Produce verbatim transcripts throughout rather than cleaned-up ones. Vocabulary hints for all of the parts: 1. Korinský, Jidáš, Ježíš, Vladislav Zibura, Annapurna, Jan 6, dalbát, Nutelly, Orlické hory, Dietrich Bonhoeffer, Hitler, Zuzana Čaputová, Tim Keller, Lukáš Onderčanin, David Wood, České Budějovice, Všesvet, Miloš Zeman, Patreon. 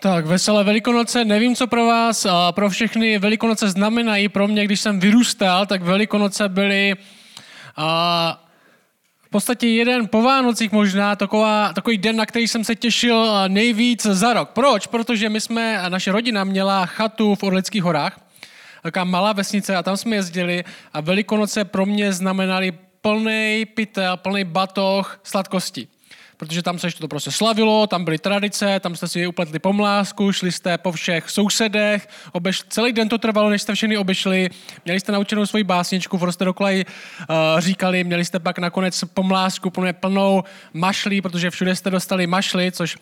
Tak, veselé Velikonoce, nevím, co pro vás, a pro všechny Velikonoce znamenají. Pro mě, když jsem vyrůstal, tak Velikonoce byly a, v podstatě jeden po Vánocích možná, taková, takový den, na který jsem se těšil nejvíc za rok. Proč? Protože my jsme, naše rodina měla chatu v Orlických horách, taková malá vesnice, a tam jsme jezdili a Velikonoce pro mě znamenaly plnej pytel, plnej batoh sladkostí. Protože tam se to prostě slavilo, tam byly tradice, tam jste si upletli pomlázku, šli jste po všech sousedech, obeš, celý den to trvalo, než jste všechny obešli, měli jste naučenou svoji básničku, prostě dokolej uh, říkali, měli jste pak nakonec pomlázku plnou mašlí, protože všude jste dostali mašly, což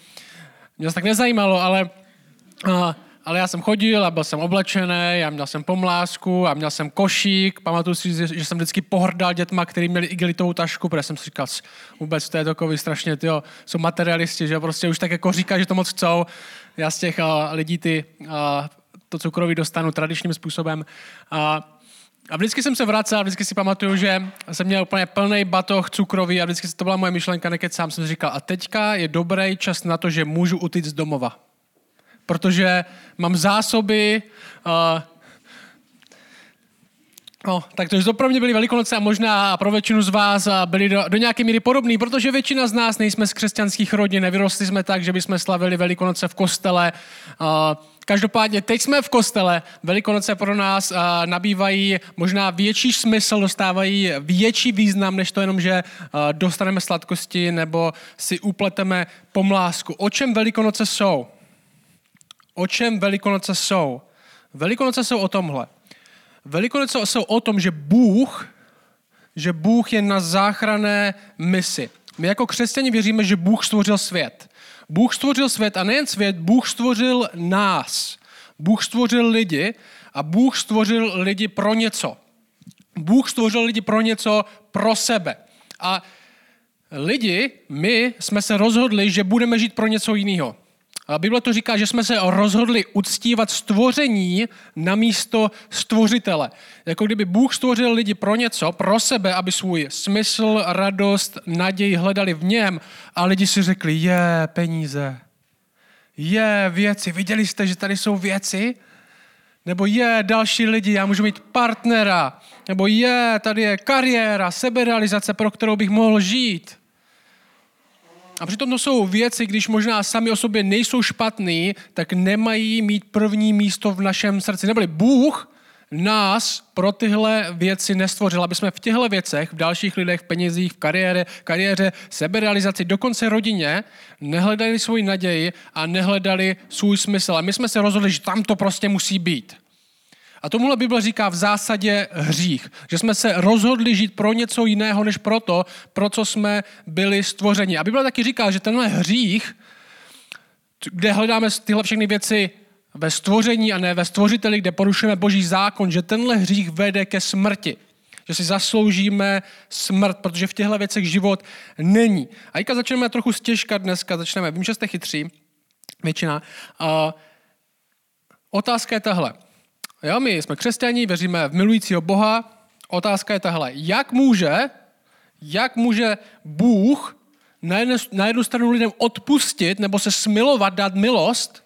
mě tak nezajímalo, ale... Uh, Ale já jsem chodil a byl jsem oblečený, já měl jsem pomlásku a měl jsem košík. Pamatuju si, že jsem vždycky pohrdal dětma, kteří měli igelitovou tašku, protože jsem si říkal, vůbec to je takový strašně, tyjo, jsou materialisti, že prostě už tak jako říká, že to moc chcou. Já z těch a, lidí ty, a, to cukroví dostanu tradičním způsobem. A, a vždycky jsem se vracel, vždycky si pamatuju, že jsem měl úplně plný batoh cukroví a vždycky to byla moje myšlenka, nekecám, jsem si říkal, a teďka je dobrý čas na to, že můžu utíct z domova. Protože mám zásoby. Uh, no, tak to pro mě byly Velikonoce a možná pro většinu z vás byly do, do nějaké míry podobný, protože většina z nás nejsme z křesťanských rodin, nevyrostli jsme tak, že bychom slavili Velikonoce v kostele. Uh, každopádně teď jsme v kostele, Velikonoce pro nás uh, nabývají možná větší smysl, dostávají větší význam, než to jenom, že uh, dostaneme sladkosti nebo si upleteme pomlásku. O čem Velikonoce jsou? O čem Velikonoce jsou? Velikonoce jsou o tomhle. Velikonoce jsou o tom, že Bůh, že Bůh je na záchranné misi. My jako křesťani věříme, že Bůh stvořil svět. Bůh stvořil svět a nejen svět, Bůh stvořil nás. Bůh stvořil lidi a Bůh stvořil lidi pro něco. Bůh stvořil lidi pro něco pro sebe. A lidi, my jsme se rozhodli, že budeme žít pro něco jiného. Bible to říká, že jsme se rozhodli uctívat stvoření namísto stvořitele. Jako kdyby Bůh stvořil lidi pro něco, pro sebe, aby svůj smysl, radost, naději hledali v něm a lidi si řekli, je, peníze, je, věci, viděli jste, že tady jsou věci? Nebo je, další lidi, já můžu mít partnera, nebo je, tady je kariéra, seberealizace, pro kterou bych mohl žít. A přitom to jsou věci, když možná sami o sobě nejsou špatný, tak nemají mít první místo v našem srdci. Neboli Bůh nás pro tyhle věci nestvořil, aby jsme v těchto věcech, v dalších lidech, v penězích, v kariéře, kariéře, seberealizaci, dokonce rodině, nehledali svoji naději a nehledali svůj smysl. A my jsme se rozhodli, že tam to prostě musí být. A tomuhle Bible říká v zásadě hřích, že jsme se rozhodli žít pro něco jiného, než pro to, pro co jsme byli stvořeni. A Bible taky říká, že tenhle hřích, kde hledáme tyhle všechny věci ve stvoření a ne ve stvořiteli, kde porušujeme Boží zákon, že tenhle hřích vede ke smrti. Že si zasloužíme smrt, protože v těchto věcech život není. A teďka začneme trochu stěžka dneska, začneme, vím, že jste chytří, většina. A otázka je tahle. Jo, my jsme křesťaní, věříme v milujícího Boha. Otázka je tahle. Jak může, jak může Bůh na jednu, na jednu stranu lidem odpustit nebo se smilovat, dát milost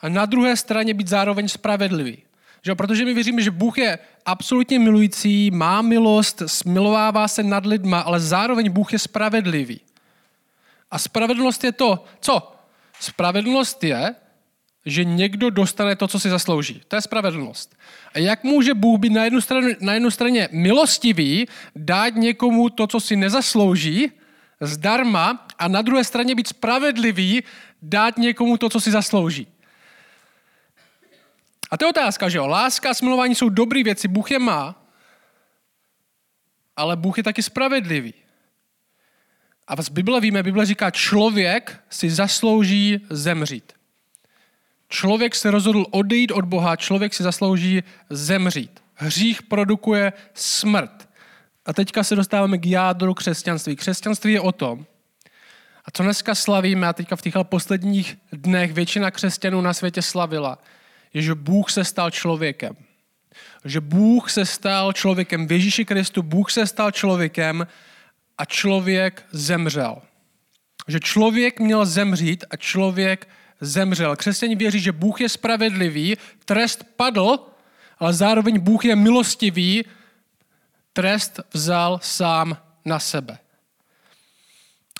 a na druhé straně být zároveň spravedlivý? Že? Protože my věříme, že Bůh je absolutně milující, má milost, smilovává se nad lidma, ale zároveň Bůh je spravedlivý. A spravedlnost je to, co? Spravedlnost je, že někdo dostane to, co si zaslouží. To je spravedlnost. A jak může Bůh být na jednu stranu, na jednu straně milostivý, dát někomu to, co si nezaslouží, zdarma, a na druhé straně být spravedlivý, dát někomu to, co si zaslouží? A to je otázka, že jo? Láska a smilování jsou dobré věci, Bůh je má, ale Bůh je taky spravedlivý. A z Bible víme, Bible říká, člověk si zaslouží zemřít. Člověk se rozhodl odejít od Boha, člověk si zaslouží zemřít. Hřích produkuje smrt. A teďka se dostáváme k jádru křesťanství. Křesťanství je o tom, a co dneska slavíme, a teďka v těchto posledních dnech většina křesťanů na světě slavila, je, že Bůh se stal člověkem. Že Bůh se stal člověkem. V Ježíši Kristu Bůh se stal člověkem a člověk zemřel. Že člověk měl zemřít a člověk zemřel. Křesťané věří, že Bůh je spravedlivý, trest padl, ale zároveň Bůh je milostivý, trest vzal sám na sebe.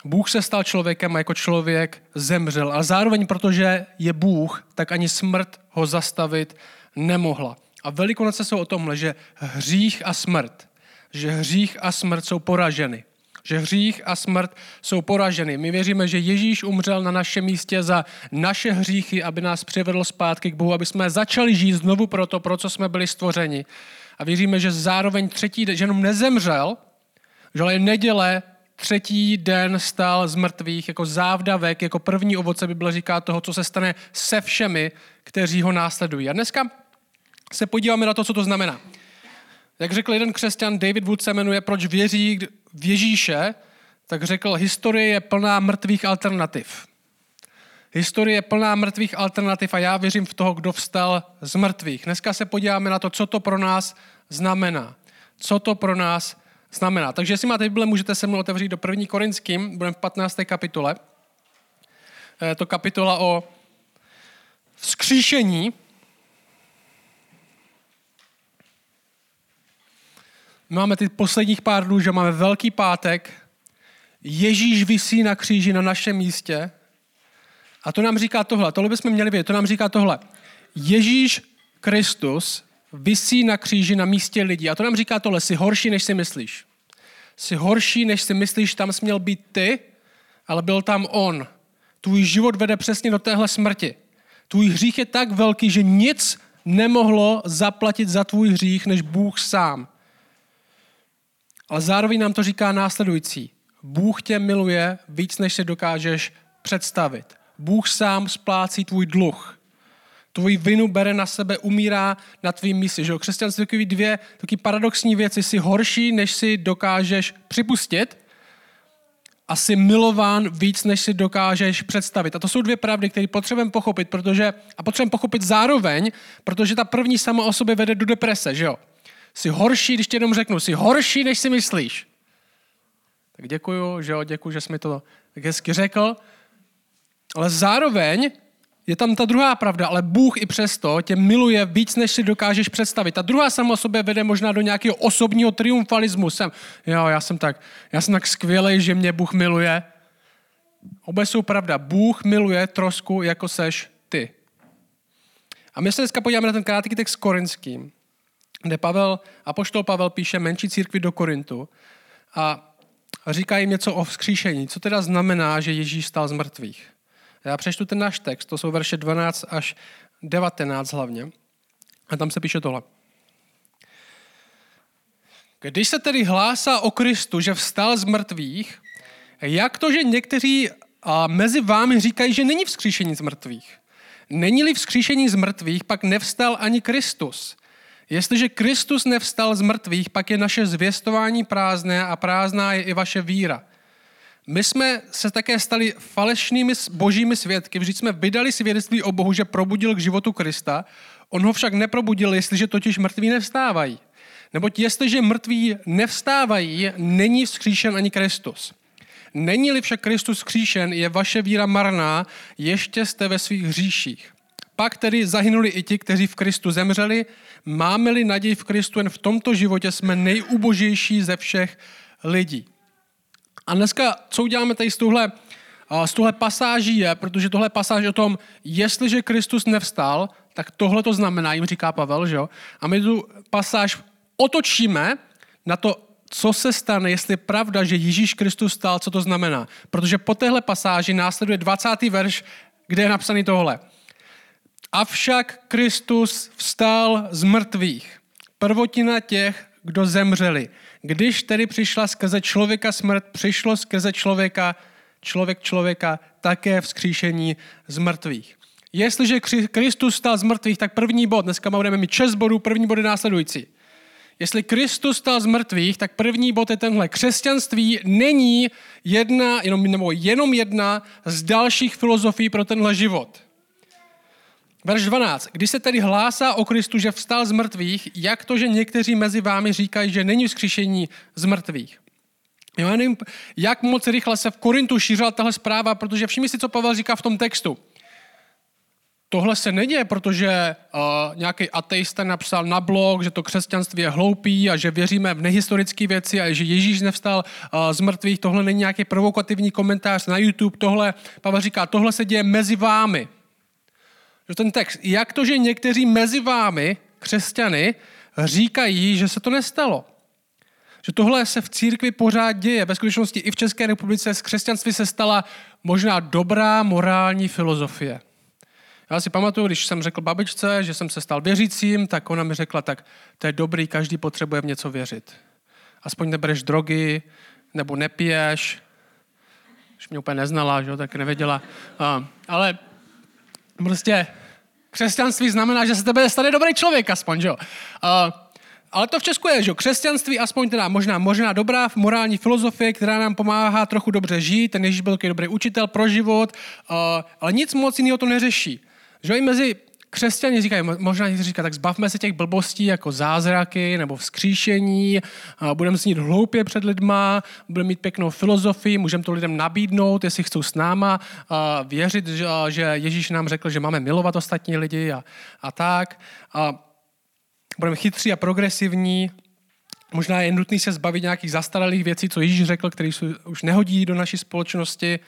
Bůh se stal člověkem a jako člověk zemřel. A zároveň, protože je Bůh, tak ani smrt ho zastavit nemohla. A Velikonoce jsou o tomhle, že hřích a smrt, že hřích a smrt jsou poraženy. Že hřích a smrt jsou poraženy. My věříme, že Ježíš umřel na našem místě za naše hříchy, aby nás přivedl zpátky k Bohu, aby jsme začali žít znovu pro to, pro co jsme byli stvořeni. A věříme, že zároveň třetí den, že jenom nezemřel, že ale neděle třetí den stál z mrtvých jako závdavek, jako první ovoce, Bible říká, toho, co se stane se všemi, kteří ho následují. A dneska se podíváme na to, co to znamená. Jak řekl jeden křesťan, David Wood se jmenuje, proč věří v Ježíše, tak řekl, historie je plná mrtvých alternativ. Historie je plná mrtvých alternativ a já věřím v toho, kdo vstal z mrtvých. Dneska se podíváme na to, co to pro nás znamená. Co to pro nás znamená. Takže jestli máte Bible, můžete se mnou otevřít do prvního Korinským, budeme v patnácté kapitole. Je to kapitola o vzkříšení. Máme ty posledních pár dnů, že máme Velký pátek, Ježíš visí na kříži na našem místě a to nám říká tohle, tohle bychom měli vědět, to nám říká tohle. Ježíš Kristus visí na kříži na místě lidí a to nám říká tohle, jsi horší, než si myslíš. Jsi horší, než si myslíš, tam jsi měl být ty, ale byl tam on. Tvůj život vede přesně do téhle smrti. Tvůj hřích je tak velký, že nic nemohlo zaplatit za tvůj hřích, než Bůh sám. Ale zároveň nám to říká následující. Bůh tě miluje víc, než si dokážeš představit. Bůh sám splácí tvůj dluh. Tvoji vinu bere na sebe, umírá na tvým místě. Že? Křesťanství takový dvě taky paradoxní věci. Jsi horší, než si dokážeš připustit a jsi milován víc, než si dokážeš představit. A to jsou dvě pravdy, které potřebujeme pochopit, protože, a potřebujeme pochopit zároveň, protože ta první sama o sobě vede do deprese, že jo? Jsi horší, když ti jenom řeknu, jsi horší, než si myslíš. Tak děkuju, že jo, děkuju, že jsi mi to tak hezky řekl. Ale zároveň je tam ta druhá pravda, ale Bůh i přesto tě miluje víc, než si dokážeš představit. Ta druhá sama o sobě vede možná do nějakého osobního triumfalismu. Jsem, jo, já jsem tak, já jsem tak skvělej, že mě Bůh miluje. Obě jsou pravda. Bůh miluje trosku, jako seš ty. A my se dneska podíváme na ten krátký text s Korinským, kde Pavel, apoštol Pavel píše menší církvi do Korintu a říká jim něco o vzkříšení. Co teda znamená, že Ježíš stál z mrtvých? Já přečtu ten náš text, to jsou verše dvanáct až devatenáct hlavně. A tam se píše tohle. Když se tedy hlásá o Kristu, že vstal z mrtvých, jak to, že někteří mezi vámi říkají, že není vzkříšení z mrtvých? Není-li vzkříšení z mrtvých, pak nevstal ani Kristus. Jestliže Kristus nevstal z mrtvých, pak je naše zvěstování prázdné a prázdná je i vaše víra. My jsme se také stali falešnými božími svědky, vždyť jsme vydali svědectví o Bohu, že probudil k životu Krista, on ho však neprobudil, jestliže totiž mrtví nevstávají. Neboť jestliže mrtví nevstávají, není vzkříšen ani Kristus. Není-li však Kristus vzkříšen, je vaše víra marná, ještě jste ve svých hříších. Pak tedy zahynuli i ti, kteří v Kristu zemřeli. Máme-li naději v Kristu, jen v tomto životě jsme nejubožejší ze všech lidí. A dneska, co uděláme tady z tuhle, z tuhle pasáží je, protože tohle pasáž o tom, jestliže Kristus nevstal, tak tohle to znamená, jim říká Pavel, že jo? A my tu pasáž otočíme na to, co se stane, jestli je pravda, že Ježíš Kristus stál, co to znamená. Protože po téhle pasáži následuje dvacátý verš, kde je napsaný tohle. Avšak Kristus vstal z mrtvých, prvotina těch, kdo zemřeli. Když tedy přišla skrze člověka smrt, přišlo skrze člověka, člověk člověka, také vzkříšení z mrtvých. Jestliže Kristus vstal z mrtvých, tak první bod, dneska budeme mít šest bodů, první bod je následující. Jestli Kristus vstal z mrtvých, tak první bod je tenhle. Křesťanství není jedna, jenom, nebo jenom jedna z dalších filozofií pro tenhle život. Verš dvanáct. Když se tedy hlásá o Kristu, že vstal z mrtvých, jak to, že někteří mezi vámi říkají, že není vzkříšení z mrtvých? Já nevím, jak moc rychle se v Korintu šířila tahle zpráva, protože všimni si, co Pavel říká v tom textu. Tohle se neděje, protože uh, nějaký ateista napsal na blog, že to křesťanství je hloupý a že věříme v nehistorické věci a že Ježíš nevstal uh, z mrtvých. Tohle není nějaký provokativní komentář na YouTube. Tohle, Pavel říká, tohle se děje mezi vámi. Ten text, jak to, že někteří mezi vámi, křesťany, říkají, že se to nestalo. Že tohle se v církvi pořád děje. Ve skutečnosti i v České republice z křesťanství se stala možná dobrá morální filozofie. Já si pamatuju, když jsem řekl babičce, že jsem se stal věřícím, tak ona mi řekla, tak to je dobrý, každý potřebuje v něco věřit. Aspoň nebereš drogy, nebo nepiješ. Už mě úplně neznala, že? Tak nevěděla. A, ale prostě křesťanství znamená, že se tebe stane dobrý člověk aspoň, že jo. Ale to v Česku je, že křesťanství aspoň teda možná, možná dobrá morální filozofie, která nám pomáhá trochu dobře žít, ten Ježíš byl dobrý učitel pro život, ale nic moc jiného to neřeší. Že i mezi křesťany říkají, možná někteří říkají, tak zbavme se těch blbostí jako zázraky nebo vzkříšení, budeme snít hloupě před lidma, budeme mít pěknou filozofii, můžeme to lidem nabídnout, jestli chcou s náma věřit, že Ježíš nám řekl, že máme milovat ostatní lidi a, a tak. A budeme chytří a progresivní, možná je nutný se zbavit nějakých zastaralých věcí, co Ježíš řekl, které už nehodí do naší společnosti.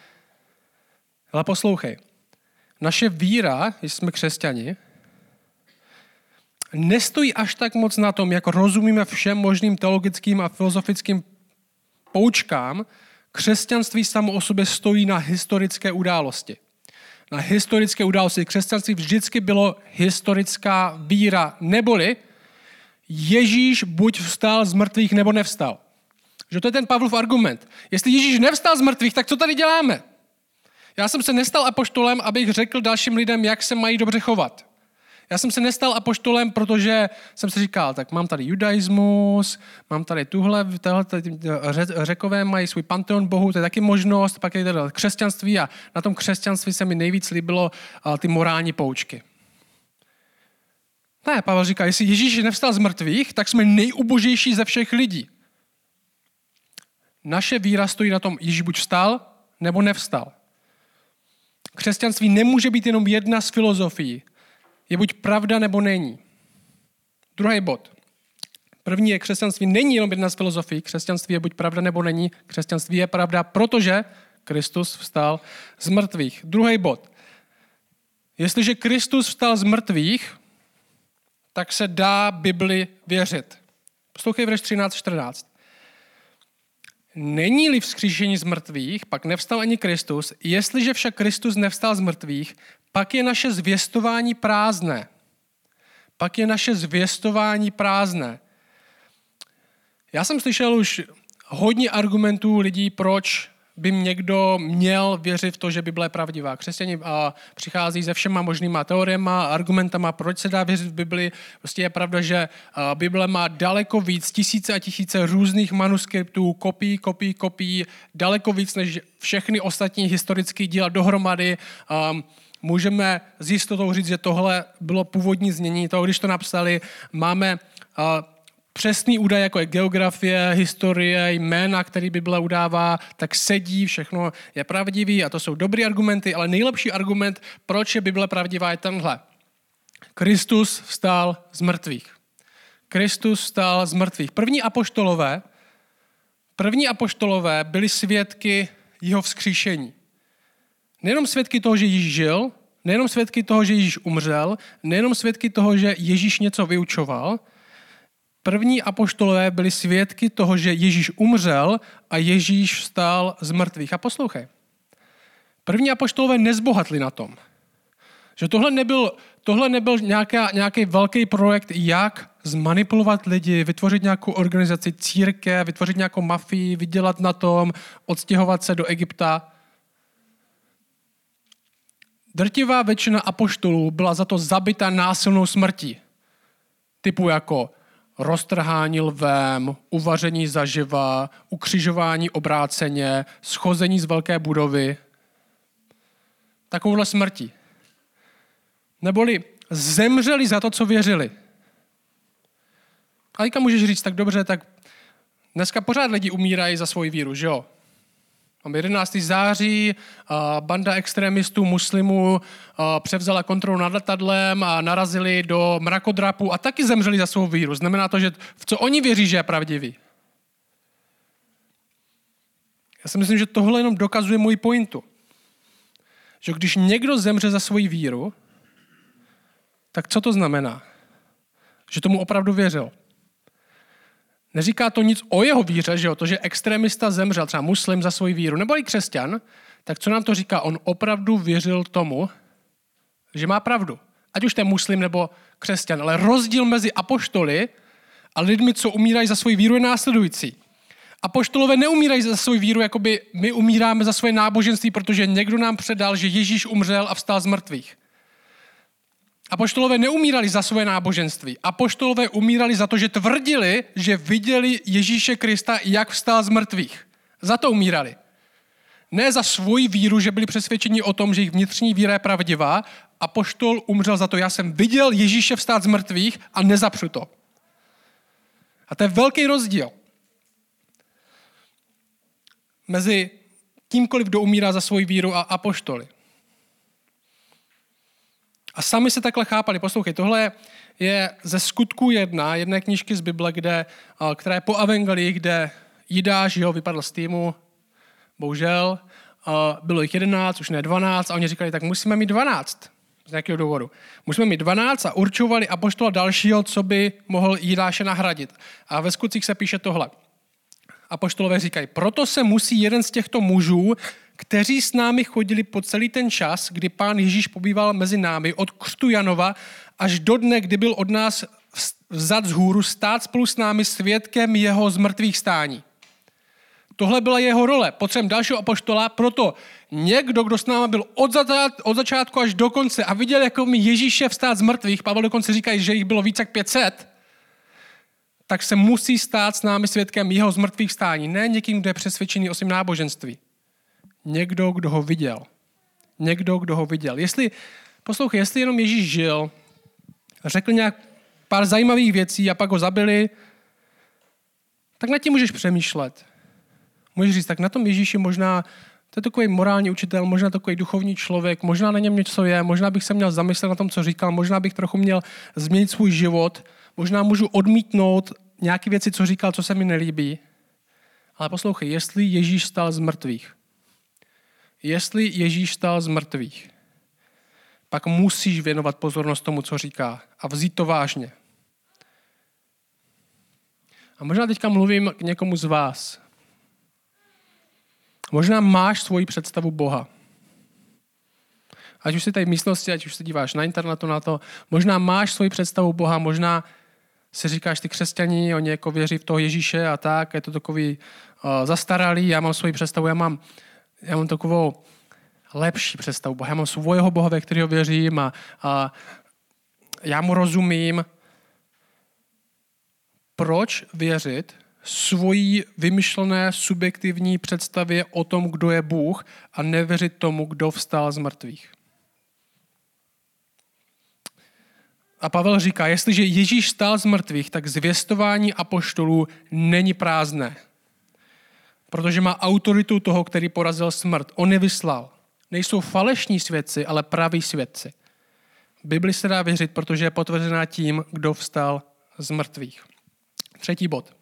Ale poslouchej, naše víra, jestli jsme křesťani, nestojí až tak moc na tom, jak rozumíme všem možným teologickým a filozofickým poučkám. Křesťanství samo o sobě stojí na historické události. Na historické události křesťanství vždycky bylo historická víra, neboli Ježíš buď vstal z mrtvých, nebo nevstal. Že to je ten Pavlův argument. Jestli Ježíš nevstal z mrtvých, tak co tady děláme? Já jsem se nestal apoštolem, abych řekl dalším lidem, jak se mají dobře chovat. Já jsem se nestal apoštolem, protože jsem si říkal, tak mám tady judaismus, mám tady tuhle, tato, tato, Řekové mají svůj panteon bohu, to je taky možnost, pak je tady křesťanství a na tom křesťanství se mi nejvíc líbilo uh, ty morální poučky. Ne, Pavel říká, jestli Ježíš nevstal z mrtvých, tak jsme nejubožejší ze všech lidí. Naše víra stojí na tom, Ježíš buď vstal, nebo nevstal. Křesťanství nemůže být jenom jedna z filozofií. Je buď pravda, nebo není. Druhý bod. První je, křesťanství není jenom jedna z filozofií. Křesťanství je buď pravda, nebo není. Křesťanství je pravda, protože Kristus vstal z mrtvých. Druhý bod. Jestliže Kristus vstal z mrtvých, tak se dá Bibli věřit. Poslouchej verš třináct čtrnáct. Není-li vzkříšení z mrtvých, pak nevstal ani Kristus. Jestliže však Kristus nevstal z mrtvých, pak je naše zvěstování prázdné. Pak je naše zvěstování prázdné. Já jsem slyšel už hodně argumentů lidí, proč by někdo měl věřit v to, že Bible je pravdivá. Křesťani přichází se všema možnýma teoriema, argumentama, proč se dá věřit v Bibli. Prostě je pravda, že Bible má daleko víc, tisíce a tisíce různých manuskriptů, kopií, kopií, kopií, daleko víc než všechny ostatní historické díla dohromady. Můžeme s jistotou říct, že tohle bylo původní znění toho, když to napsali. Máme přesný údaj, jako je geografie, historie, jména, který Bible udává, tak sedí, všechno je pravdivý a to jsou dobrý argumenty, ale nejlepší argument, proč je Bible pravdivá, je tenhle. Kristus vstal z mrtvých. Kristus vstal z mrtvých. První apoštolové, první apoštolové byli svědky jeho vzkříšení. Nejenom svědky toho, že Ježíš žil, nejenom svědky toho, že Ježíš umřel, nejenom svědky toho, že Ježíš něco vyučoval. První apoštolové byli svědky toho, že Ježíš umřel a Ježíš vstal z mrtvých. A poslouchej, první apoštolové nezbohatli na tom, že tohle nebyl, tohle nebyl nějaká, nějaký velký projekt, jak zmanipulovat lidi, vytvořit nějakou organizaci církev, vytvořit nějakou mafii, vydělat na tom, odstěhovat se do Egypta. Drtivá většina apoštolů byla za to zabita násilnou smrtí. Typu jako roztrhání lvem, uvaření zaživa, ukřižování obráceně, schození z velké budovy. Takovouhle smrtí. Neboli zemřeli za to, co věřili. A teďka můžeš říct, tak dobře, tak dneska pořád lidi umírají za svoji víru, že jo? Máme jedenáctého září, banda extremistů, muslimů převzala kontrolu nad letadlem a narazili do mrakodrapu a taky zemřeli za svou víru. Znamená to, že v co oni věří, že je pravdivý. Já si myslím, že tohle jenom dokazuje moji pointu. Že když někdo zemře za svoji víru, tak co to znamená? Že tomu opravdu věřil. Neříká to nic o jeho víře, že jo? To, že extremista zemřel, třeba muslim za svoji víru, nebo i křesťan, tak co nám to říká? On opravdu věřil tomu, že má pravdu. Ať už ten muslim nebo křesťan. Ale rozdíl mezi apoštoly a lidmi, co umírají za svoji víru, je následující. Apoštolové neumírají za svoji víru, jako by my umíráme za svoje náboženství, protože někdo nám předal, že Ježíš umřel a vstal z mrtvých. Apoštolové neumírali za svoje náboženství. Apoštolové umírali za to, že tvrdili, že viděli Ježíše Krista, jak vstal z mrtvých. Za to umírali. Ne za svoji víru, že byli přesvědčeni o tom, že jejich vnitřní víra je pravdivá. Apoštol umřel za to, já jsem viděl Ježíše vstát z mrtvých a nezapřu to. A to je velký rozdíl mezi tímkoliv, kdo umírá za svoji víru a apoštoly. A sami se takhle chápali. Poslouchej, tohle je ze Skutků jedna, jedné knížky z Bible, kde, která je po evangelii, kde Jidáš, jo, vypadl z týmu, bohužel, bylo jich jedenáct, už ne dvanáct, a oni říkali, tak musíme mít dvanáct, z nějakého důvodu. Musíme mít dvanáct a určovali apoštola dalšího, co by mohl Jidáše nahradit. A ve Skutcích se píše tohle. Apoštolové říkají, proto se musí jeden z těchto mužů, kteří s námi chodili po celý ten čas, kdy pán Ježíš pobýval mezi námi od křtu Janova až do dne, kdy byl od nás vzat z hůru, stát spolu s námi svědkem jeho zmrtvých stání. Tohle byla jeho role. Potřebujeme dalšího apoštola, proto někdo, kdo s námi byl od, zata, od začátku až do konce a viděl, jako mi Ježíše vstát z mrtvých, Pavel dokonce říká, že jich bylo víc jak pět set, tak se musí stát s námi svědkem jeho zmrtvých stání. Ne někým, kdo je přesvědčený o svém náboženství. Někdo, kdo ho viděl. Někdo, kdo ho viděl. Jestli, poslouchej, jestli jenom Ježíš žil, řekl nějak pár zajímavých věcí a pak ho zabili, tak nad tím můžeš přemýšlet. Můžeš říct, tak na tom Ježíši možná, to je takový morální učitel, možná takový duchovní člověk, možná na něm něco je, možná bych se měl zamyslet na tom, co říkal, možná bych trochu měl změnit svůj život, možná můžu odmítnout nějaké věci, co říkal, co se mi nelíbí. Ale poslouchej, jestli Ježíš stál z mrtvých, Jestli Ježíš stál z mrtvých, pak musíš věnovat pozornost tomu, co říká a vzít to vážně. A možná teďka mluvím k někomu z vás. Možná máš svoji představu Boha. Ať už jsi tady v místnosti, ať už se díváš na internetu na to, možná máš svoji představu Boha, možná si říkáš, ty křesťaní, oni jako věří v toho Ježíše a tak, je to takový uh, zastaralý, já mám svoji představu, já mám Já mám takovou lepší představu Boha. Já mám svojho Boha, ve kterého věřím a, a já mu rozumím. Proč věřit svojí vymyšlené subjektivní představě o tom, kdo je Bůh a nevěřit tomu, kdo vstal z mrtvých? A Pavel říká, jestliže Ježíš vstal z mrtvých, tak zvěstování apoštolů není prázdné. Protože má autoritu toho, který porazil smrt. On je vyslal. Nejsou falešní svědci, ale praví svědci. Bibli se dá věřit, protože je potvrzená tím, kdo vstal z mrtvých. Třetí bod.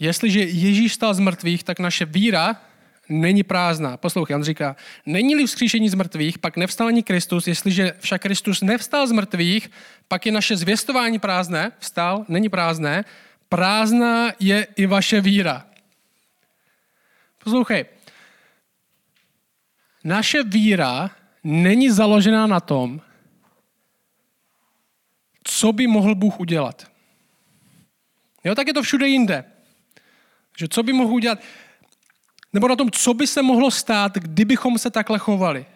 Jestliže Ježíš vstal z mrtvých, tak naše víra není prázdná. Poslouchej, Jan říká, není-li vzkříšení z mrtvých, pak nevstal ani Kristus, jestliže však Kristus nevstal z mrtvých, pak je naše zvěstování prázdné, vstal, není prázdné, prázdná je i vaše víra. Poslouchej. Naše víra není založená na tom, co by mohl Bůh udělat. Jo, tak je to všude jinde. Že co by mohl udělat, nebo na tom, co by se mohlo stát, kdybychom se takhle chovali.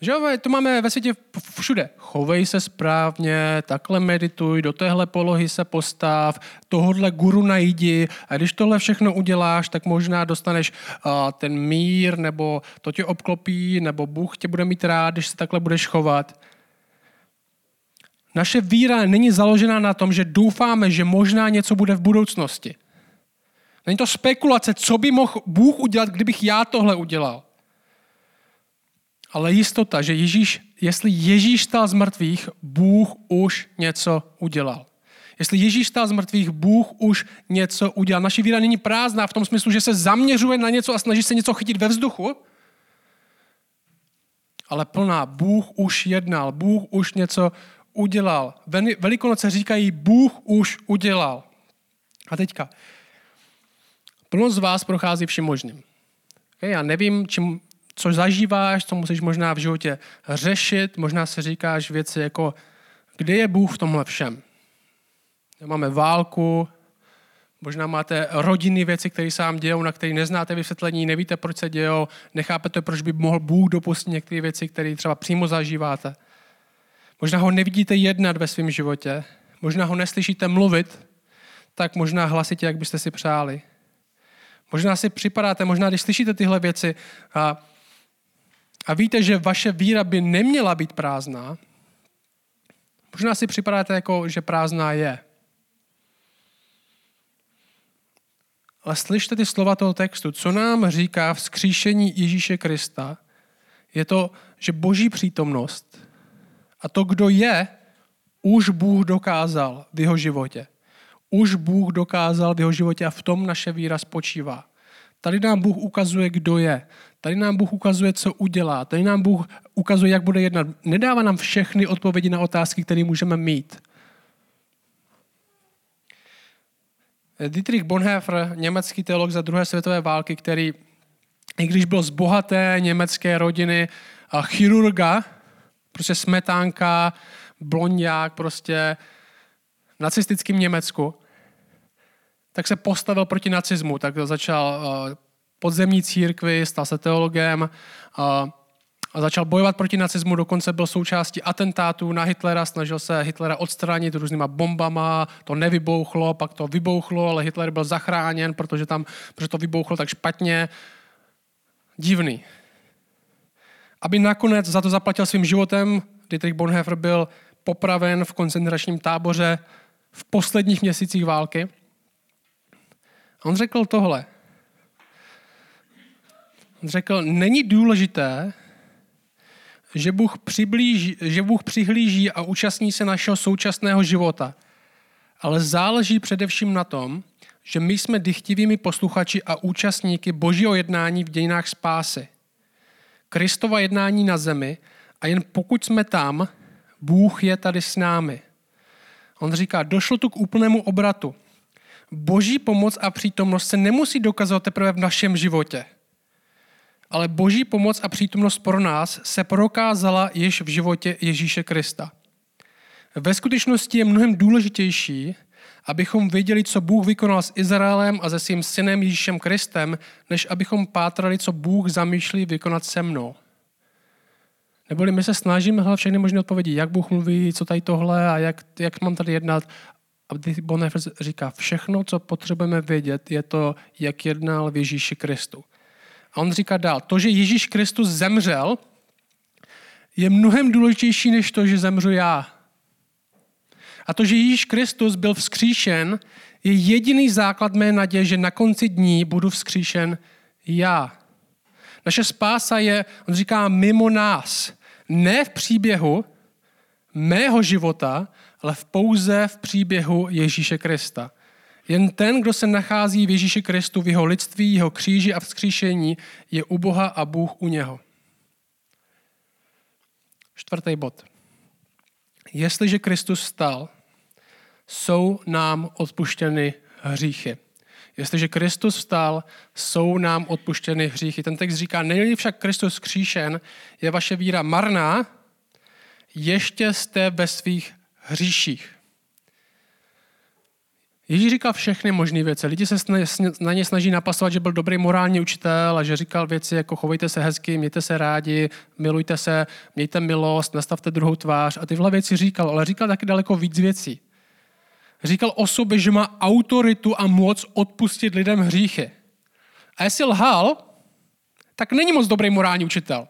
Že to máme ve světě všude. Chovej se správně, takhle medituj, do téhle polohy se postav, tohodle guru najdi a když tohle všechno uděláš, tak možná dostaneš uh, ten mír, nebo to tě obklopí, nebo Bůh tě bude mít rád, když se takhle budeš chovat. Naše víra není založená na tom, že doufáme, že možná něco bude v budoucnosti. Není to spekulace, co by mohl Bůh udělat, kdybych já tohle udělal. Ale jistota, že Ježíš, jestli Ježíš stál z mrtvých, Bůh už něco udělal. Jestli Ježíš stál z mrtvých, Bůh už něco udělal. Naše víra není prázdná v tom smyslu, že se zaměřuje na něco a snaží se něco chytit ve vzduchu, ale plná, Bůh už jednal, Bůh už něco udělal. Velikonoce říkají, Bůh už udělal. A teďka, plno z vás prochází vším možným. Okay, já nevím, čím, co zažíváš, co musíš možná v životě řešit, možná si říkáš věci jako, kde je Bůh v tomhle všem? Máme válku, možná máte rodinné věci, které se vám dějou, na které neznáte vysvětlení, nevíte, proč se dějou, nechápete, proč by mohl Bůh dopustit některé věci, které třeba přímo zažíváte. Možná ho nevidíte jednat ve svém životě, možná ho neslyšíte mluvit, tak možná hlasitě, jak byste si přáli. Možná si připadáte, možná když slyšíte tyhle věci a, a víte, že vaše víra by neměla být prázdná, možná si připadáte jako, že prázdná je. Ale slyšte ty slova toho textu. Co nám říká vzkříšení Ježíše Krista, je to, že Boží přítomnost a to, kdo je, už Bůh dokázal v jeho životě. Už Bůh dokázal v jeho životě a v tom naše víra spočívá. Tady nám Bůh ukazuje, kdo je. Tady nám Bůh ukazuje, co udělá. Tady nám Bůh ukazuje, jak bude jednat. Nedává nám všechny odpovědi na otázky, které můžeme mít. Dietrich Bonhoeffer, německý teolog za druhé světové války, který, i když byl z bohaté německé rodiny, chirurga, prostě smetánka, blonďák, prostě v nacistickém Německu, tak se postavil proti nacismu. Tak začal podzemní církvi, stal se teologem a začal bojovat proti nacismu, dokonce byl součástí atentátů na Hitlera, snažil se Hitlera odstranit různýma bombama, to nevybouchlo, pak to vybouchlo, ale Hitler byl zachráněn, protože tam, protože to vybouchlo tak špatně. Divný. Aby nakonec za to zaplatil svým životem, Dietrich Bonhoeffer byl popraven v koncentračním táboře v posledních měsících války. A on řekl tohle. On řekl, není důležité, že Bůh přiblíží, že Bůh přihlíží a účastní se našeho současného života. Ale záleží především na tom, že my jsme dychtivými posluchači a účastníky Božího jednání v dějinách spásy. Kristova jednání na zemi a jen pokud jsme tam, Bůh je tady s námi. On říká, došlo tu k úplnému obratu. Boží pomoc a přítomnost se nemusí dokazovat teprve v našem životě. Ale Boží pomoc a přítomnost pro nás se prokázala již v životě Ježíše Krista. Ve skutečnosti je mnohem důležitější, abychom věděli, co Bůh vykonal s Izraelem a se svým synem Ježíšem Kristem, než abychom pátrali, co Bůh zamýšlí vykonat se mnou. Neboli my se snažíme hledat všechny možné odpovědi, jak Bůh mluví, co tady tohle a jak, jak mám tady jednat. A Bonhoeffer říká, všechno, co potřebujeme vědět, je to, jak jednal v Ježíši Kristu. A on říká dál, to, že Ježíš Kristus zemřel, je mnohem důležitější, než to, že zemřu já. A to, že Ježíš Kristus byl vzkříšen, je jediný základ mé naděje, že na konci dní budu vzkříšen já. Naše spása je, on říká, mimo nás. Ne v příběhu mého života, ale v pouze v příběhu Ježíše Krista. Jen ten, kdo se nachází v Ježíši Kristu, v jeho lidství, jeho kříži a vzkříšení, je u Boha a Bůh u něho. Čtvrtý bod. Jestliže Kristus vstal, jsou nám odpuštěny hříchy. Jestliže Kristus vstal, jsou nám odpuštěny hříchy. Ten text říká, není-li však Kristus vzkříšen, je vaše víra marná, ještě jste ve svých hříších. Ježíš říkal všechny možné věci. Lidi se na ně snaží napasovat, že byl dobrý morální učitel a že říkal věci jako chovejte se hezky, mějte se rádi, milujte se, mějte milost, nastavte druhou tvář. A tyhle věci říkal, ale říkal taky daleko víc věcí. Říkal o sobě, že má autoritu a moc odpustit lidem hříchy. A jestli lhal, tak není moc dobrý morální učitel.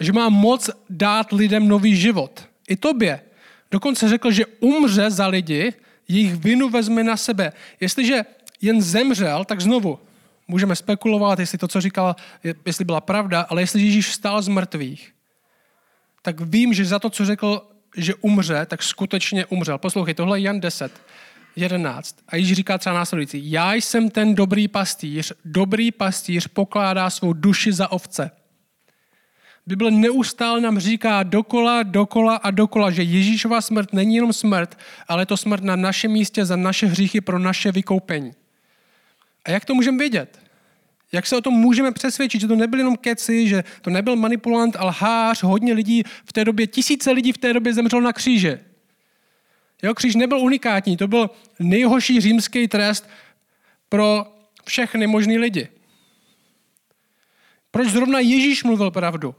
Že má moc dát lidem nový život. I tobě. Dokonce řekl, že umře za lidi, jejich vinu vezme na sebe. Jestliže jen zemřel, tak znovu můžeme spekulovat, jestli to, co říkala, jestli byla pravda, ale jestli Ježíš stál z mrtvých, tak vím, že za to, co řekl, že umře, tak skutečně umřel. Poslouchej, tohle je Jan deset, jedenáct. A Ježíš říká třeba následující. Já jsem ten dobrý pastýř. Dobrý pastýř pokládá svou duši za ovce. Bible neustále nám říká dokola, dokola a dokola, že Ježíšova smrt není jenom smrt, ale je to smrt na našem místě za naše hříchy pro naše vykoupení. A jak to můžeme vědět? Jak se o tom můžeme přesvědčit, že to nebyl jenom keci, že to nebyl manipulant, ale lhář, hodně lidí v té době, tisíce lidí v té době zemřelo na kříži. Jo, kříž nebyl unikátní, to byl nejhorší římský trest pro všechny možný lidi. Proč zrovna Ježíš mluvil pravdu?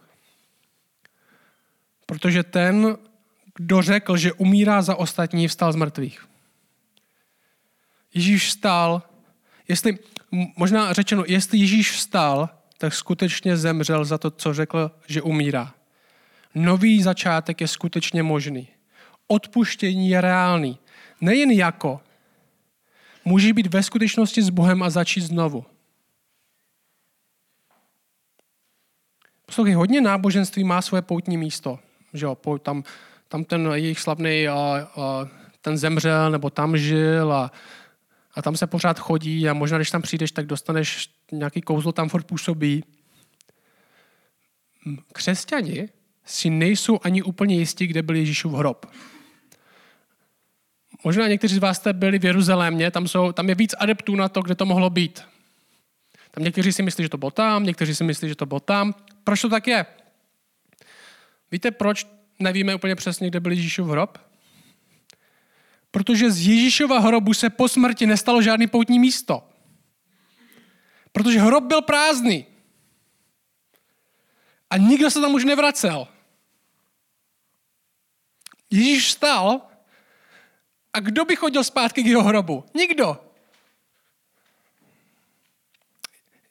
Protože ten, kdo řekl, že umírá za ostatní, vstal z mrtvých. Ježíš vstal, jestli, možná řečeno, jestli Ježíš vstal, tak skutečně zemřel za to, co řekl, že umírá. Nový začátek je skutečně možný. Odpuštění je reálný. Nejen jako. Můžeš být ve skutečnosti s Bohem a začít znovu. Poslouchej, hodně náboženství má svoje poutní místo. Že jo? Tam, tam ten jejich slavný, a, a, ten zemřel nebo tam žil a, a tam se pořád chodí a možná, když tam přijdeš, tak dostaneš nějaký kouzlo, tam furt působí. Křesťani si nejsou ani úplně jistí, kde byl Ježíšův hrob. Možná někteří z vás jste byli v Jeruzalémě, tam, jsou, tam je víc adeptů na to, kde to mohlo být. Tam někteří si myslí, že to bylo tam, někteří si myslí, že to bylo tam. Proč to tak je? Víte, proč nevíme úplně přesně, kde byl Ježíšův hrob? Protože z Ježíšova hrobu se po smrti nestalo žádný poutní místo. Protože hrob byl prázdný. A nikdo se tam už nevracel. Ježíš vstal a kdo by chodil zpátky k jeho hrobu? Nikdo.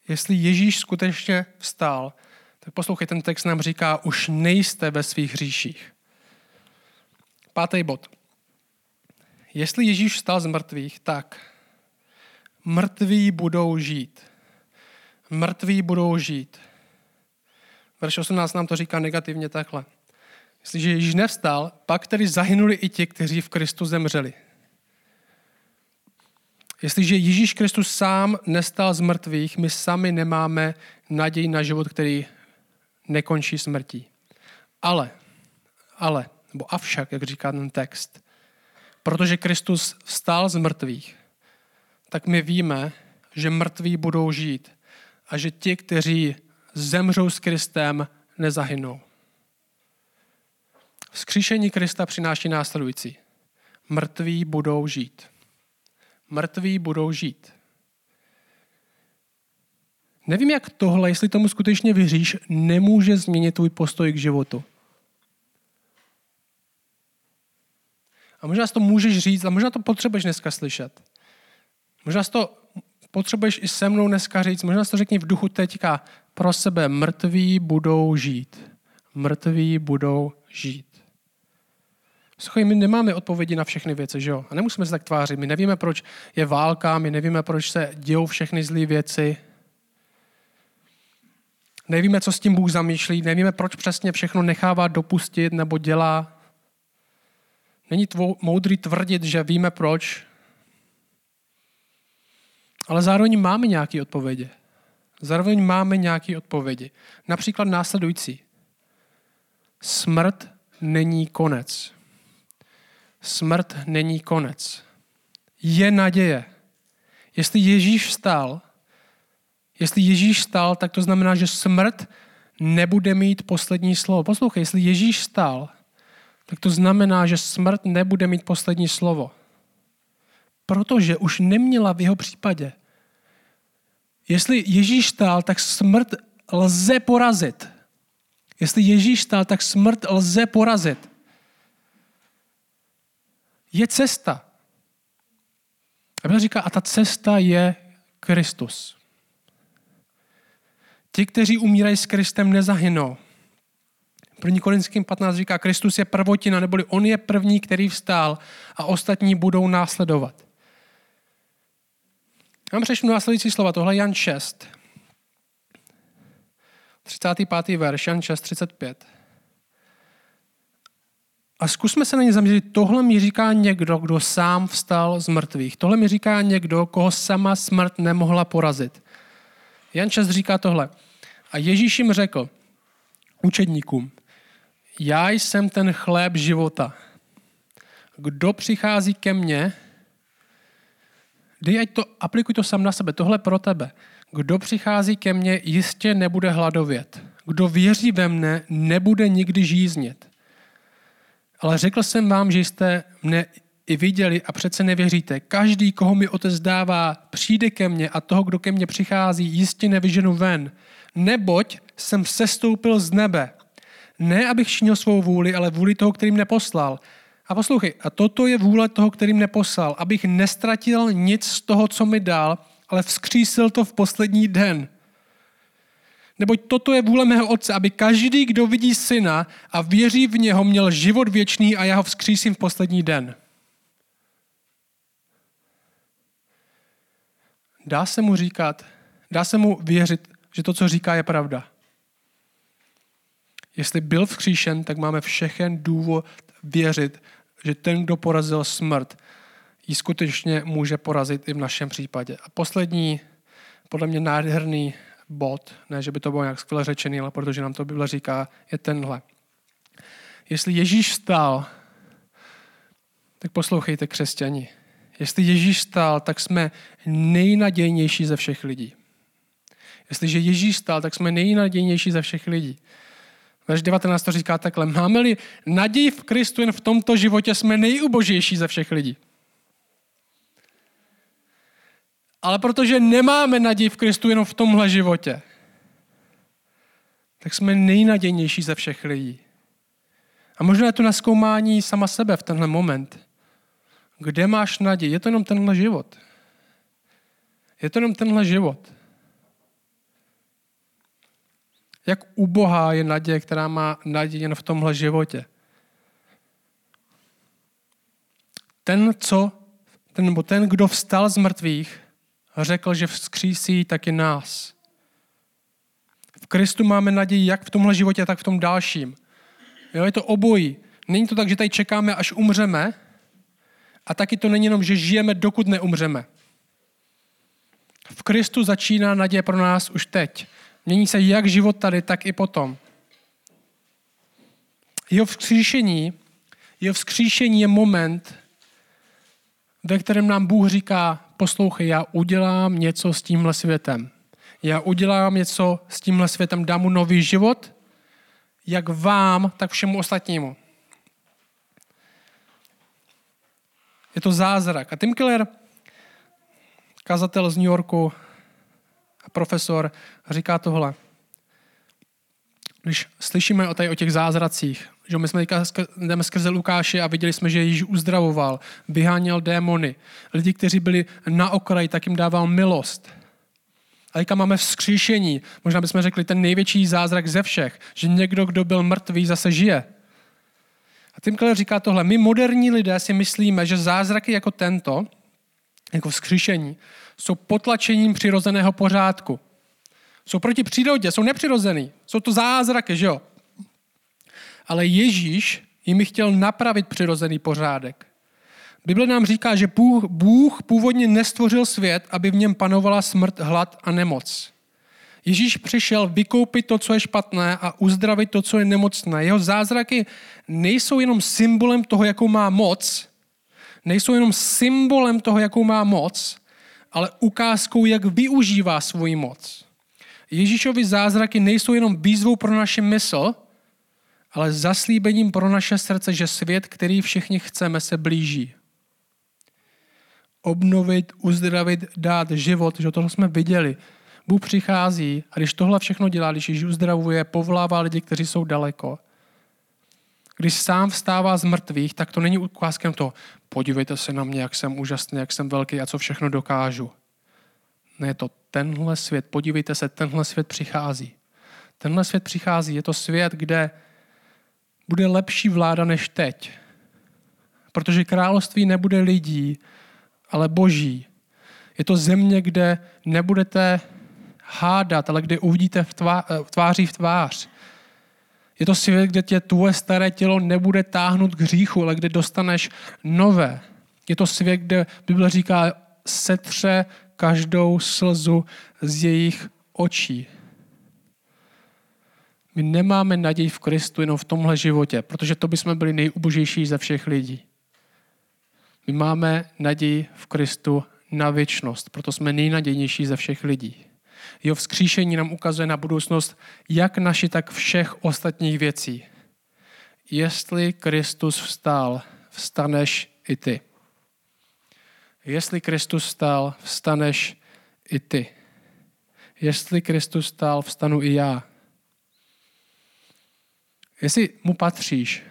Jestli Ježíš skutečně vstal, tak poslouchej, ten text nám říká, už nejste ve svých hříších. Pátý bod. Jestli Ježíš vstal z mrtvých, tak mrtví budou žít. Mrtví budou žít. Verš osmnáct nám to říká negativně takhle. Jestliže Ježíš nevstal, pak tedy zahynuli i ti, kteří v Kristu zemřeli. Jestliže Ježíš Kristus sám nestal z mrtvých, my sami nemáme naději na život, který nekončí smrtí. Ale, ale, nebo avšak, jak říká ten text, protože Kristus vstal z mrtvých, tak my víme, že mrtví budou žít a že ti, kteří zemřou s Kristem, nezahynou. Vzkříšení Krista přináší následující. Mrtví budou žít. Mrtví budou žít. Nevím, jak tohle, jestli tomu skutečně věříš, nemůže změnit tvůj postoj k životu. A možná si to můžeš říct, a možná to potřebuješ dneska slyšet. Možná si to potřebuješ i se mnou dneska říct, možná si to řekni v duchu teďka pro sebe. Mrtví budou žít. Mrtví budou žít. Słuchaj, my nemáme odpovědi na všechny věci, že jo? A nemusíme se tak tvářit. My nevíme, proč je válka, my nevíme, proč se dějou všechny zlé věci. Nevíme, co s tím Bůh zamýšlí, nevíme, proč přesně všechno nechává dopustit nebo dělá. Není tvou, moudrý tvrdit, že víme proč, ale zároveň máme nějaké odpovědi. Zároveň máme nějaké odpovědi. Například následující. Smrt není konec. Smrt není konec. Je naděje. Jestli Ježíš vstal, jestli Ježíš vstal, tak to znamená, že smrt nebude mít poslední slovo. Poslouchej, jestli Ježíš vstal, tak to znamená, že smrt nebude mít poslední slovo. Protože už neměla v jeho případě. Jestli Ježíš stál, tak smrt lze porazit. Jestli Ježíš stál, tak smrt lze porazit. Je cesta. A Bible říká, a ta cesta je Kristus. Ti, kteří umírají s Kristem, nezahynou. první Korinským patnáct říká, Kristus je prvotina, neboli on je první, který vstál a ostatní budou následovat. Já vám přečtu následující slova, tohle je Jan šest. třicátý pátý verš, Jan šest třicet pět. A zkusme se na ně zaměřit. Tohle mi říká někdo, kdo sám vstal z mrtvých. Tohle mi říká někdo, koho sama smrt nemohla porazit. Jan šest říká tohle. A Ježíš jim řekl, učedníkům, já jsem ten chléb života. Kdo přichází ke mně, dej, ať to, aplikuj to sám na sebe, tohle pro tebe. Kdo přichází ke mně, jistě nebude hladovět. Kdo věří ve mne, nebude nikdy žíznit. Ale řekl jsem vám, že jste mne i viděli a přece nevěříte. Každý, koho mi otec dává, přijde ke mně a toho, kdo ke mně přichází, jistě nevyženu ven. Neboť jsem sestoupil z nebe. Ne, abych činil svou vůli, ale vůli toho, který mě poslal. A poslouchej, a toto je vůle toho, který mě poslal, abych nestratil nic z toho, co mi dal, ale vzkřísil to v poslední den. Neboť toto je vůle mého otce, aby každý, kdo vidí syna a věří v něho, měl život věčný a já ho vzkřísím v poslední den. Dá se mu říkat, dá se mu věřit, že to, co říká, je pravda. Jestli byl vzkříšen, tak máme všechen důvod věřit, že ten, kdo porazil smrt, ji skutečně může porazit i v našem případě. A poslední, podle mě nádherný bod, ne, že by to bylo nějak skvěle řečený, ale protože nám to Bible říká, je tenhle. Jestli Ježíš vstal, tak poslouchejte, křesťani. Jestli Ježíš vstal, tak jsme nejnadějnější ze všech lidí. Jestliže Ježíš vstal, tak jsme nejnadějnější ze všech lidí. Verš devatenáct to říká takhle. Máme-li naději v Kristu jen v tomto životě, jsme nejubožnější ze všech lidí. Ale protože nemáme naději v Kristu jenom v tomhle životě, tak jsme nejnadějnější ze všech lidí. A možná je to nazkoumání sama sebe v tenhle moment. Kde máš naději? Je to jenom tenhle život. Je to jenom tenhle život. Jak ubohá je naděje, která má naději jen v tomhle životě. Ten, co, ten, nebo ten, kdo vstal z mrtvých, řekl, že vzkřísí taky nás. V Kristu máme naději jak v tomhle životě, tak v tom dalším. Jo, je to obojí. Není to tak, že tady čekáme, až umřeme, a taky to není jenom, že žijeme, dokud neumřeme. V Kristu začíná naděje pro nás už teď. Mění se jak život tady, tak i potom. Jeho vzkříšení, jeho vzkříšení je moment, ve kterém nám Bůh říká, poslouchej, já udělám něco s tímhle světem. Já udělám něco s tímhle světem, dám mu nový život, jak vám, tak všemu ostatnímu. Je to zázrak. A Tim Keller, kazatel z New Yorku a profesor, říká tohle. Když slyšíme o, tady, o těch zázracích, že my jsme teďka jdeme skrze Lukáše a viděli jsme, že Ježíš uzdravoval, vyháněl démony. Lidi, kteří byli na okraji, tak jim dával milost. A teďka máme vzkříšení. Možná bychom řekli ten největší zázrak ze všech, že někdo, kdo byl mrtvý, zase žije. A Tim Keller říká tohle. My moderní lidé si myslíme, že zázraky jako tento, jako vzkříšení, jsou potlačením přirozeného pořádku. Jsou proti přírodě, jsou nepřirozený. Jsou to zázraky, že jo? Ale Ježíš jimi chtěl napravit přirozený pořádek. Bible nám říká, že Bůh, Bůh původně nestvořil svět, aby v něm panovala smrt, hlad a nemoc. Ježíš přišel vykoupit to, co je špatné a uzdravit to, co je nemocné. Jeho zázraky nejsou jenom symbolem toho, jakou má moc, nejsou jenom symbolem toho, jakou má moc, ale ukázkou, jak využívá svoji moc. Ježíšovy zázraky nejsou jenom výzvou pro naši mysl, ale zaslíbením pro naše srdce, že svět, který všichni chceme, se blíží. Obnovit, uzdravit, dát život, že tohle jsme viděli. Bůh přichází a když tohle všechno dělá, když Ježíš uzdravuje, povolává lidi, kteří jsou daleko. Když sám vstává z mrtvých, tak to není ukázkem toho, podívejte se na mě, jak jsem úžasný, jak jsem velký a co všechno dokážu. Ne, je to tenhle svět, podívejte se, tenhle svět přichází. Tenhle svět přichází, je to svět, kde bude lepší vláda než teď. Protože království nebude lidí, ale boží. Je to země, kde nebudete hádat, ale kde uvidíte v tvá, tváří v tvář. Je to svět, kde tě tvoje staré tělo nebude táhnout k hříchu, ale kde dostaneš nové. Je to svět, kde Bible říká, setře každou slzu z jejich očí. My nemáme naději v Kristu jenom v tomhle životě, protože to bychom byli nejubožejší ze všech lidí. My máme naději v Kristu na věčnost, proto jsme nejnadějnější ze všech lidí. Jeho vzkříšení nám ukazuje na budoucnost jak naši, tak všech ostatních věcí. Jestli Kristus vstál, vstaneš i ty. Jestli Kristus vstál, vstaneš i ty. Jestli Kristus vstál, vstanu i já. Jestli mu patříš,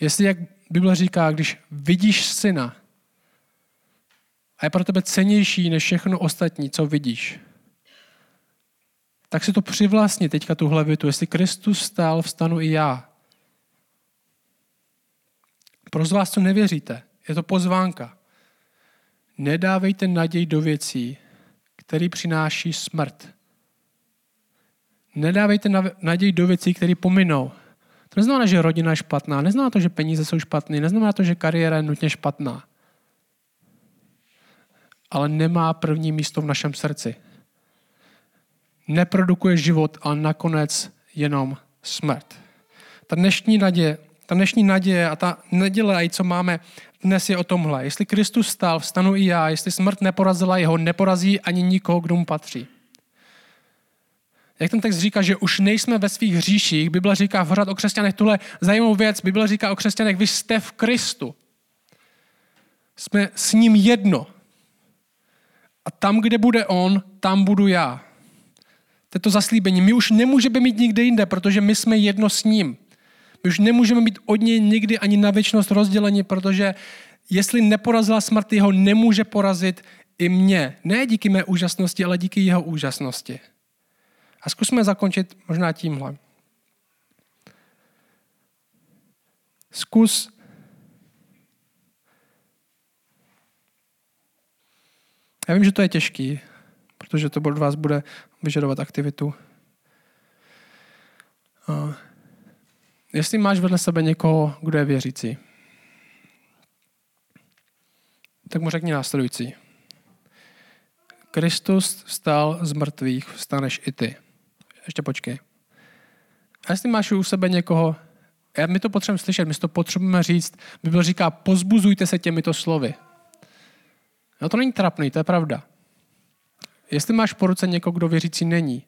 jestli, jak Bible říká, když vidíš syna a je pro tebe cennější než všechno ostatní, co vidíš, tak si to přivlastni teďka tuhle větu. Jestli Kristus stál, vstanu i já. Pro z vás, co nevěříte, je to pozvánka. Nedávejte naději do věcí, které přináší smrt. Nedávejte naději do věcí, které pominou. To neznamená, že rodina je špatná, neznamená to, že peníze jsou špatné, neznamená to, že kariéra je nutně špatná. Ale nemá první místo v našem srdci. Neprodukuje život, ale nakonec jenom smrt. Ta dnešní naděje, ta dnešní naděje a ta neděle, co máme dnes, je o tomhle. Jestli Kristus stál, vstanu i já. Jestli smrt neporazila jeho, neporazí ani nikoho, kdo mu patří. Jak ten text říká, že už nejsme ve svých hříších, Bible říká pořád o křesťanech tuhle zajímavou věc, Bible říká o křesťanech, vy jste v Kristu. Jsme s ním jedno. A tam, kde bude on, tam budu já. Toto zaslíbení. My už nemůžeme být nikde jinde, protože my jsme jedno s ním. My už nemůžeme být od něj nikdy ani na věčnost rozděleni, protože jestli neporazila smrt, jeho nemůže porazit i mě. Ne díky mé úžasnosti, ale díky jeho úžasnosti. A zkusme zakončit možná tímhle. Zkus Já vím, že to je těžký, protože to od vás bude vyžadovat aktivitu. A jestli máš vedle sebe někoho, kdo je věřící, tak mu řekni následující. Kristus vstal z mrtvých, vstaneš i ty. Ještě počkej. A jestli máš u sebe někoho, já my to potřebujeme slyšet, my to potřebujeme říct, Bible říká, pozbuzujte se těmito slovy. No to není trapný, to je pravda. Jestli máš po ruce někoho, kdo věřící není,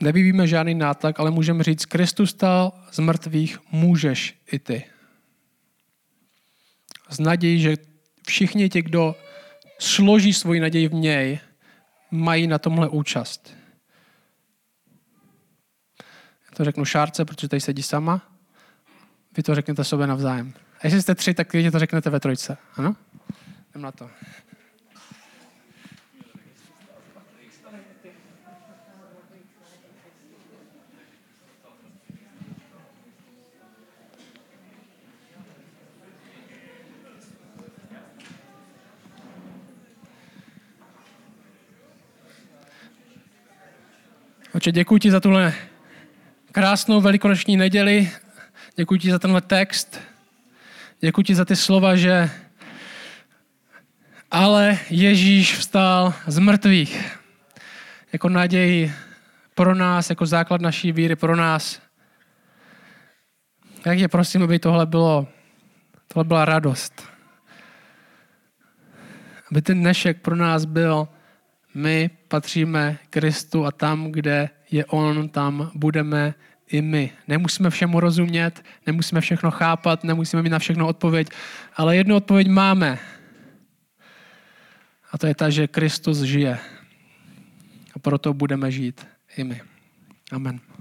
nevyvíjíme žádný nátlak, ale můžeme říct, Kristus stál z mrtvých, můžeš i ty. S nadějí, že všichni ti, kdo složí svoji naději v něj, mají na tomhle účast. Já to řeknu Šárce, protože tady sedí sama. Vy to řeknete sobě navzájem. A jestli jste tři, tak klidně to řeknete ve trojce. Ano? Jdem na to. Oče, děkuji ti za tuhle krásnou velikonoční neděli. Děkuji ti za tenhle text. Děkuji ti za ty slova, že ale Ježíš vstál z mrtvých. Jako naději pro nás, jako základ naší víry pro nás. Jak tě prosím, aby tohle bylo, tohle byla radost. Aby ten dnešek pro nás byl, my patříme Kristu a tam, kde je on, tam budeme i my. Nemusíme všemu rozumět, nemusíme všechno chápat, nemusíme mít na všechno odpověď, ale jednu odpověď máme. A to je ta, že Kristus žije. A proto budeme žít i my. Amen.